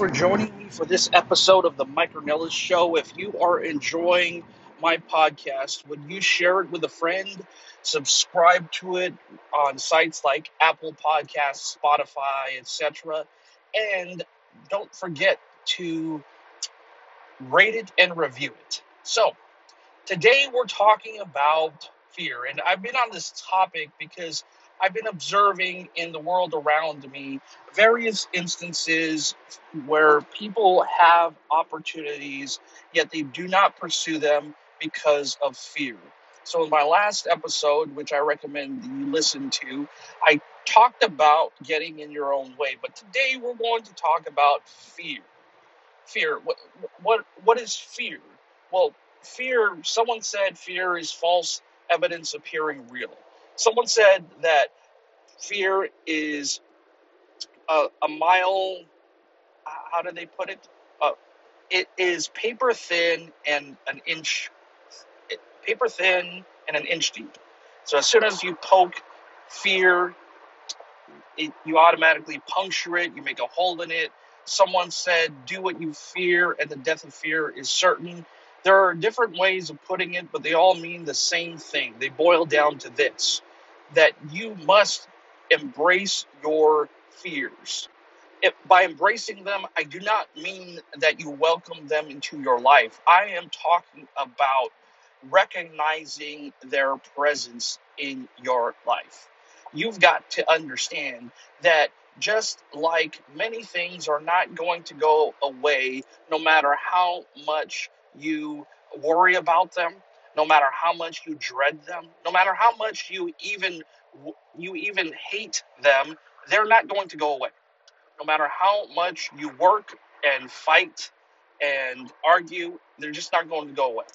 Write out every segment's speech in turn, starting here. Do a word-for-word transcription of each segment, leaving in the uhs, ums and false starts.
for joining me for this episode of the Micronellis Show. If you are enjoying my podcast, would you share it with a friend? Subscribe to it on sites like Apple Podcasts, Spotify, et cetera. And don't forget to rate it and review it. So today we're talking about fear. And I've been on this topic because I've been observing in the world around me various instances where people have opportunities, yet they do not pursue them because of fear. So in my last episode, which I recommend you listen to, I talked about getting in your own way. But today we're going to talk about fear. Fear. What, what, what is fear? Well, fear, someone said fear is false evidence appearing real. Someone said that fear is a, a mile, how do they put it? Uh, it is paper thin and an inch, paper thin and an inch deep. So as soon as you poke fear, it, you automatically puncture it, you make a hole in it. Someone said, do what you fear and the death of fear is certain. There are different ways of putting it, but they all mean the same thing. They boil down to this: that you must embrace your fears. If, by embracing them, I do not mean that you welcome them into your life. I am talking about recognizing their presence in your life. You've got to understand that just like many things are not going to go away, no matter how much you worry about them, no matter how much you dread them, no matter how much you even you even hate them, they're not going to go away. No matter how much you work and fight and argue, they're just not going to go away.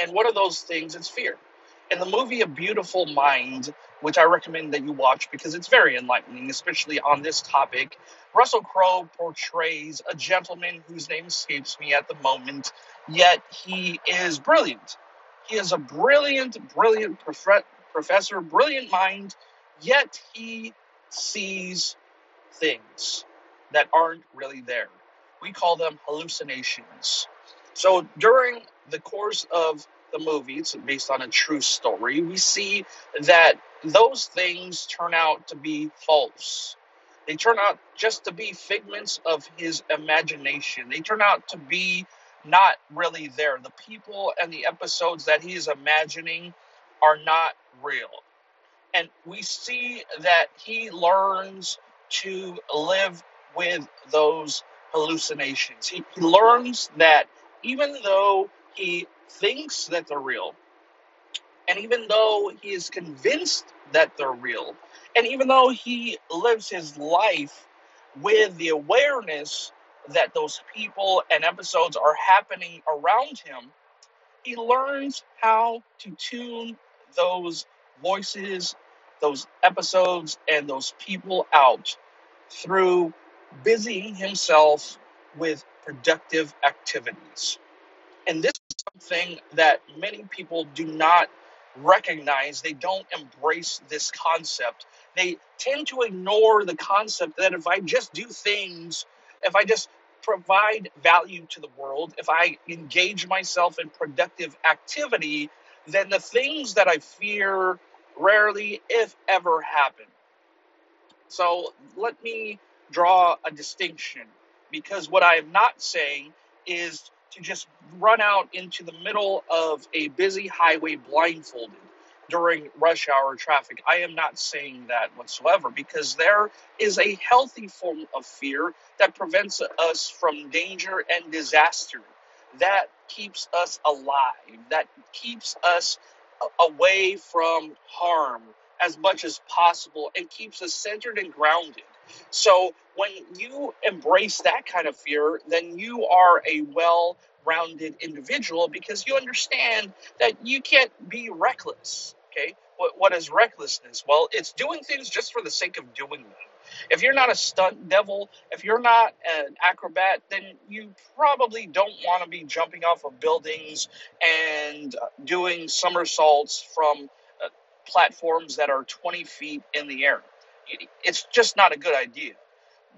And one of those things is fear. In the movie A Beautiful Mind, which I recommend that you watch because it's very enlightening, especially on this topic, Russell Crowe portrays a gentleman whose name escapes me at the moment, yet he is brilliant. He is a brilliant, brilliant prof- professor, brilliant mind, yet he sees things that aren't really there. We call them hallucinations. So during the course of the movie, it's based on a true story, we see that those things turn out to be false. They turn out just to be figments of his imagination. They turn out to be not really there. The people and the episodes that he is imagining are not real. And we see that he learns to live with those hallucinations. He, he learns that even though he thinks that they're real, and even though he is convinced that they're real, and even though he lives his life with the awareness that those people and episodes are happening around him, he learns how to tune those voices, those episodes, and those people out through busying himself with productive activities. And this is something that many people do not recognize. They don't embrace this concept. They tend to ignore the concept that if I just do things, if I just provide value to the world, if I engage myself in productive activity, then the things that I fear rarely, if ever, happen. So let me draw a distinction, because what I am not saying is to just run out into the middle of a busy highway blindfolded during rush hour traffic. I am not saying that whatsoever, because there is a healthy form of fear that prevents us from danger and disaster. That keeps us alive. That keeps us away from harm as much as possible and keeps us centered and grounded. So when you embrace that kind of fear, then you are a well-rounded individual, because you understand that you can't be reckless, okay? What, what is recklessness? Well, it's doing things just for the sake of doing them. If you're not a stunt devil, if you're not an acrobat, then you probably don't want to be jumping off of buildings and doing somersaults from uh, platforms that are twenty feet in the air. It's just not a good idea.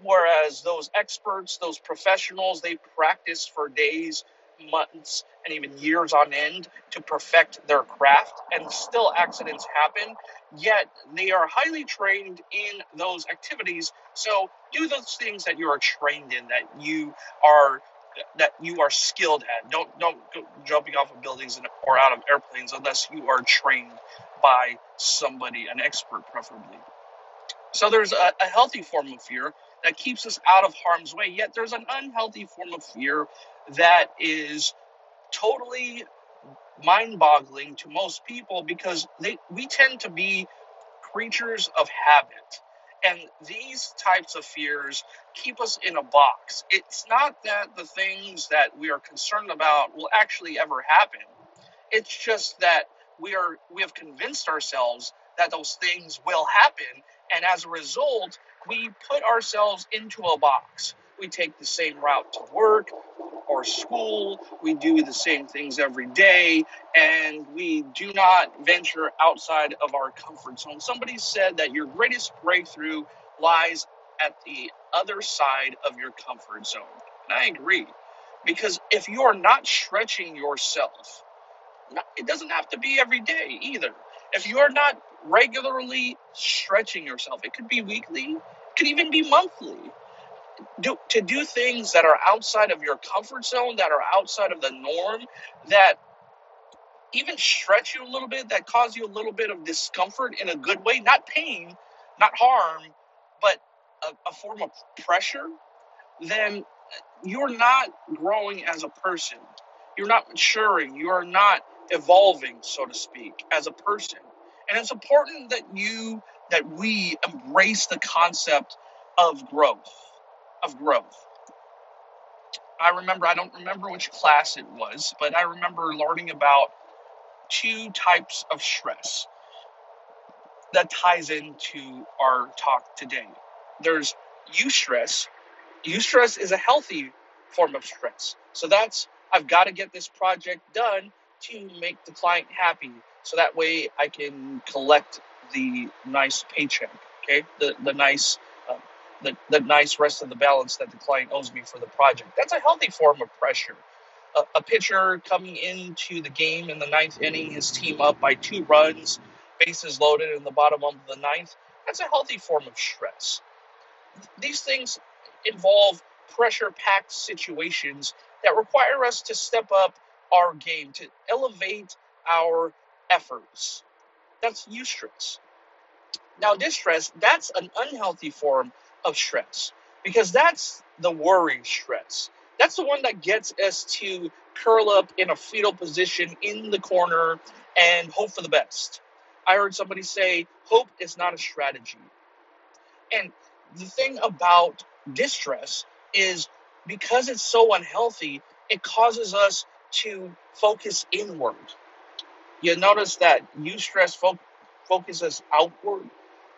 Whereas those experts, those professionals, they practice for days, months, and even years on end to perfect their craft, and still accidents happen, yet they are highly trained in those activities. So do those things that you are trained in, that you are that you are skilled at. Don't don't go jumping off of buildings or out of airplanes unless you are trained by somebody, an expert preferably. So there's a, a healthy form of fear that keeps us out of harm's way, yet there's an unhealthy form of fear that is totally mind-boggling to most people, because they we tend to be creatures of habit. And these types of fears keep us in a box. It's not that the things that we are concerned about will actually ever happen. It's just that we are we have convinced ourselves that those things will happen. And as a result, we put ourselves into a box. We take the same route to work or school. We do the same things every day. And we do not venture outside of our comfort zone. Somebody said that your greatest breakthrough lies at the other side of your comfort zone. And I agree. Because if you're not stretching yourself, it doesn't have to be every day either. If you're not regularly stretching yourself, it could be weekly, it could even be monthly, do, to do things that are outside of your comfort zone, that are outside of the norm, that even stretch you a little bit, that cause you a little bit of discomfort in a good way, not pain, not harm, but a, a form of pressure, then you're not growing as a person. You're not maturing. You're not evolving, so to speak, as a person. And it's important that you, that we embrace the concept of growth, of growth. I remember, I don't remember which class it was, but I remember learning about two types of stress that ties into our talk today. There's eustress. Eustress is a healthy form of stress. So that's, I've got to get this project done to make the client happy, so that way I can collect the nice paycheck, okay? The the nice uh, the, the nice rest of the balance that the client owes me for the project. That's a healthy form of pressure. A, a pitcher coming into the game in the ninth inning, his team up by two runs, bases loaded in the bottom of the ninth. That's a healthy form of stress. These things involve pressure-packed situations that require us to step up our game, to elevate our efforts. That's eustress. Now, distress, that's an unhealthy form of stress, because that's the worry stress. That's the one that gets us to curl up in a fetal position in the corner and hope for the best. I heard somebody say, hope is not a strategy. And the thing about distress is, because it's so unhealthy, it causes us to focus inward. You notice that eustress fo- focuses outward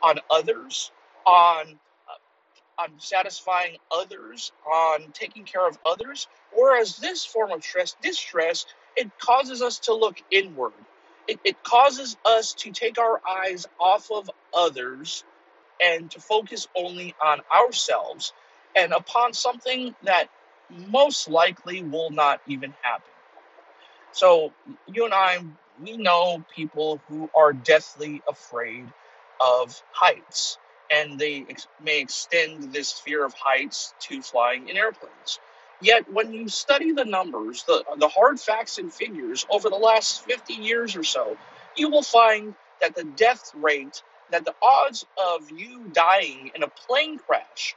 on others, on, uh, on satisfying others, on taking care of others. Whereas this form of stress, distress, it causes us to look inward. It, it causes us to take our eyes off of others and to focus only on ourselves and upon something that most likely will not even happen. So you and I, we know people who are deathly afraid of heights, and they ex- may extend this fear of heights to flying in airplanes. Yet when you study the numbers, the, the hard facts and figures over the last fifty years or so, you will find that the death rate, that the odds of you dying in a plane crash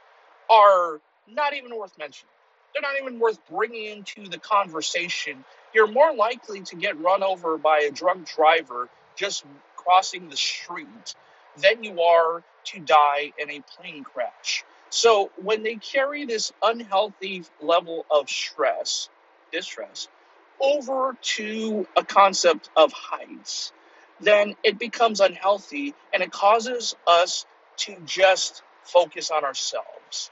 are not even worth mentioning. They're not even worth bringing into the conversation. You're more likely to get run over by a drunk driver just crossing the street than you are to die in a plane crash. So when they carry this unhealthy level of stress, distress, over to a concept of heights, then it becomes unhealthy, and it causes us to just focus on ourselves.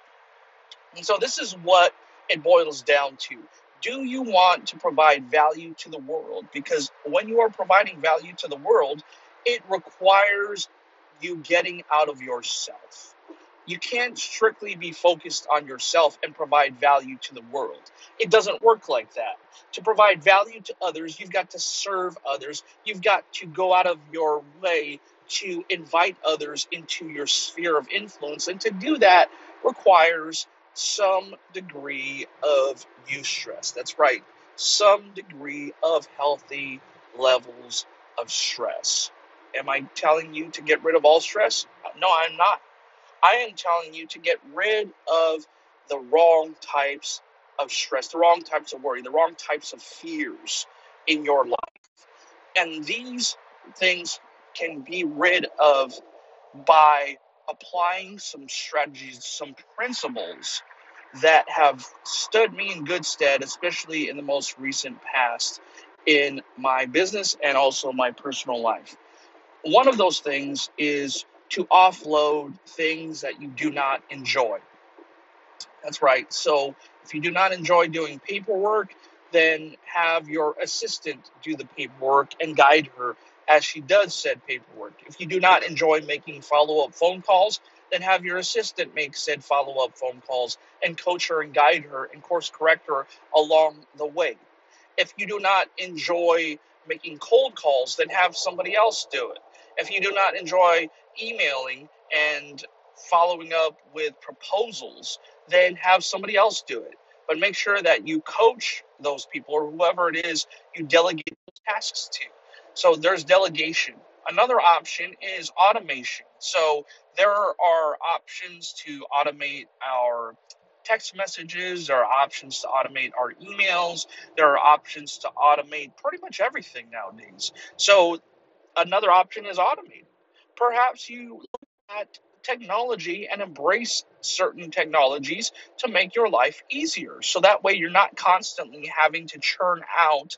And so this is what it boils down to. Do you want to provide value to the world? Because when you are providing value to the world, it requires you getting out of yourself. You can't strictly be focused on yourself and provide value to the world. It doesn't work like that. To provide value to others, you've got to serve others. You've got to go out of your way to invite others into your sphere of influence. And to do that requires some degree of eustress. That's right. Some degree of healthy levels of stress. Am I telling you to get rid of all stress? No, I'm not. I am telling you to get rid of the wrong types of stress, the wrong types of worry, the wrong types of fears in your life. And these things can be rid of by applying some strategies, some principles that have stood me in good stead, especially in the most recent past in my business and also my personal life. One of those things is to offload things that you do not enjoy. That's right. So if you do not enjoy doing paperwork, then have your assistant do the paperwork and guide her as she does said paperwork. If you do not enjoy making follow-up phone calls, then have your assistant make said follow-up phone calls and coach her and guide her and course correct her along the way. If you do not enjoy making cold calls, then have somebody else do it. If you do not enjoy emailing and following up with proposals, then have somebody else do it. But make sure that you coach those people or whoever it is you delegate tasks to. So there's delegation. Another option is automation. So there are options to automate our text messages, there are options to automate our emails, there are options to automate pretty much everything nowadays. So another option is automate. Perhaps you look at technology and embrace certain technologies to make your life easier. So that way you're not constantly having to churn out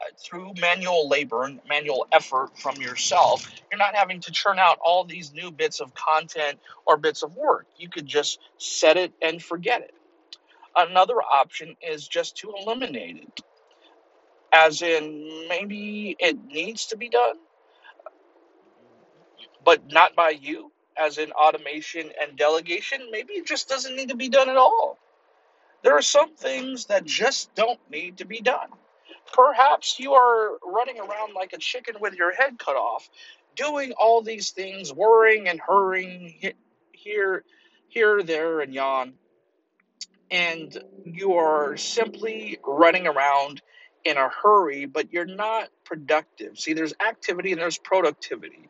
uh, through manual labor and manual effort from yourself. You're not having to churn out all these new bits of content or bits of work. You could just set it and forget it. Another option is just to eliminate it. As in, maybe it needs to be done, but not by you, as in automation and delegation. Maybe it just doesn't need to be done at all. There are some things that just don't need to be done. Perhaps you are running around like a chicken with your head cut off, doing all these things, worrying and hurrying here, here, there, and yon, and you are simply running around in a hurry, but you're not productive. See, there's activity and there's productivity.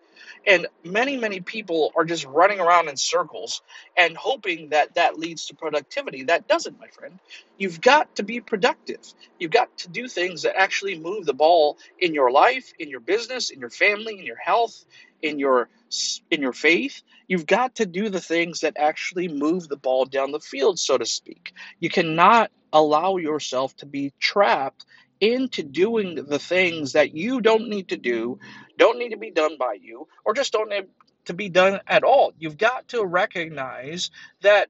And many, many people are just running around in circles and hoping that that leads to productivity. That doesn't, my friend. You've got to be productive. You've got to do things that actually move the ball in your life, in your business, in your family, in your health, in your in your faith. You've got to do the things that actually move the ball down the field, so to speak. You cannot allow yourself to be trapped into doing the things that you don't need to do, don't need to be done by you, or just don't need to be done at all. You've got to recognize that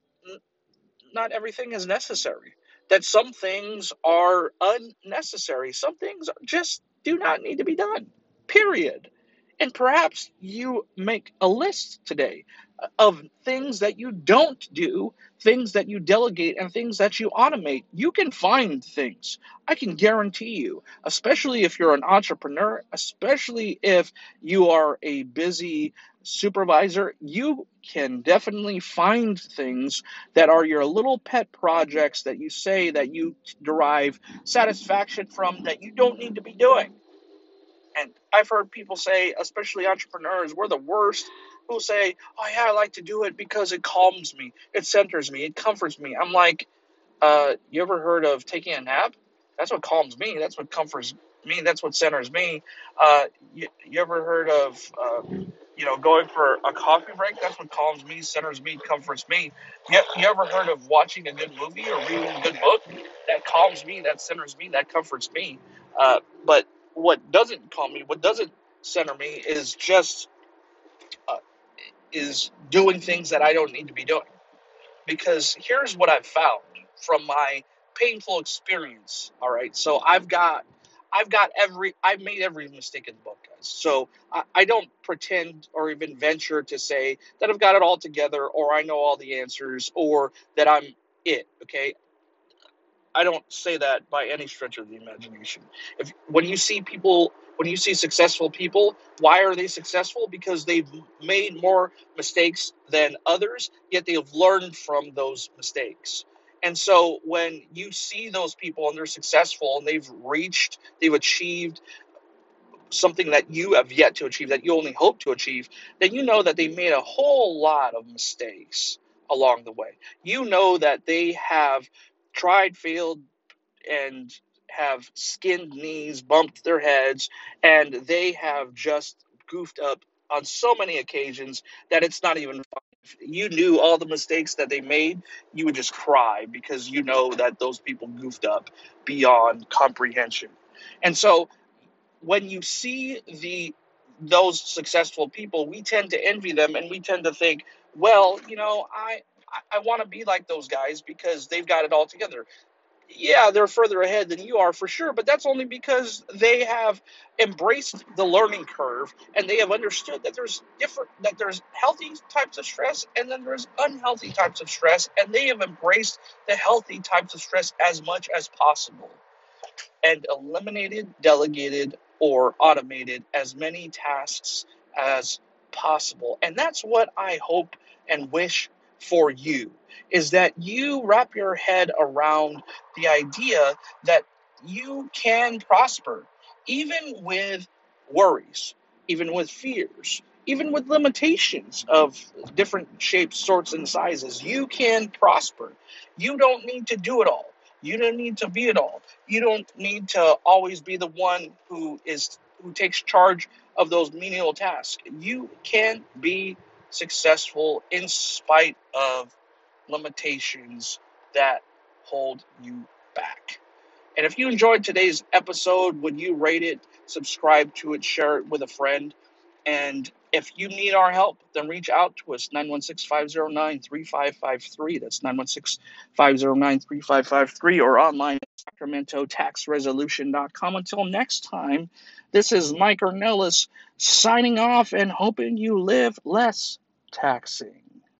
not everything is necessary, that some things are unnecessary. Some things just do not need to be done, period. And perhaps you make a list today of things that you don't do, things that you delegate, and things that you automate. You can find things. I can guarantee you, especially if you're an entrepreneur, especially if you are a busy supervisor, you can definitely find things that are your little pet projects that you say that you derive satisfaction from that you don't need to be doing. And I've heard people say, especially entrepreneurs, we're the worst. People say, oh, yeah, I like to do it because it calms me. It centers me. It comforts me. I'm like, uh, you ever heard of taking a nap? That's what calms me. That's what comforts me. That's what centers me. Uh, you, you ever heard of, uh, you know, going for a coffee break? That's what calms me, centers me, comforts me. You, you ever heard of watching a good movie or reading a good book? That calms me. That centers me. That comforts me. Uh, but what doesn't calm me, what doesn't center me is just uh, is doing things that I don't need to be doing. Because here's what I've found from my painful experience, all right? So I've got I've got every I've made every mistake in the book. So I, I don't pretend or even venture to say that I've got it all together or I know all the answers or that I'm it, okay? I don't say that by any stretch of the imagination. If when you see people, when you see successful people, why are they successful? Because they've made more mistakes than others, yet they have learned from those mistakes. And so when you see those people and they're successful and they've reached, they've achieved something that you have yet to achieve, that you only hope to achieve, then you know that they made a whole lot of mistakes along the way. You know that they have tried, failed, and have skinned knees, bumped their heads, and they have just goofed up on so many occasions that it's not even fun. If you knew all the mistakes that they made, you would just cry because you know that those people goofed up beyond comprehension. And so when you see the those successful people, we tend to envy them and we tend to think, well, you know, I I want to be like those guys because they've got it all together. Yeah, they're further ahead than you are for sure, but that's only because they have embraced the learning curve and they have understood that there's different, that there's healthy types of stress and then there's unhealthy types of stress, and they have embraced the healthy types of stress as much as possible and eliminated, delegated, or automated as many tasks as possible. And that's what I hope and wish for you, is that you wrap your head around the idea that you can prosper even with worries, even with fears, even with limitations of different shapes, sorts, and sizes. You can prosper. You don't need to do it all. You don't need to be it all. You don't need to always be the one who is who takes charge of those menial tasks. You can be successful in spite of limitations that hold you back. And if you enjoyed today's episode, would you rate it, subscribe to it, share it with a friend? And if you need our help, then reach out to us, nine one six, five zero nine, three five five three. That's nine one six, five zero nine, three five five three, or online at Sacramento Tax Resolution dot com. Until next time, this is Mike Ornelis signing off and hoping you live less taxing.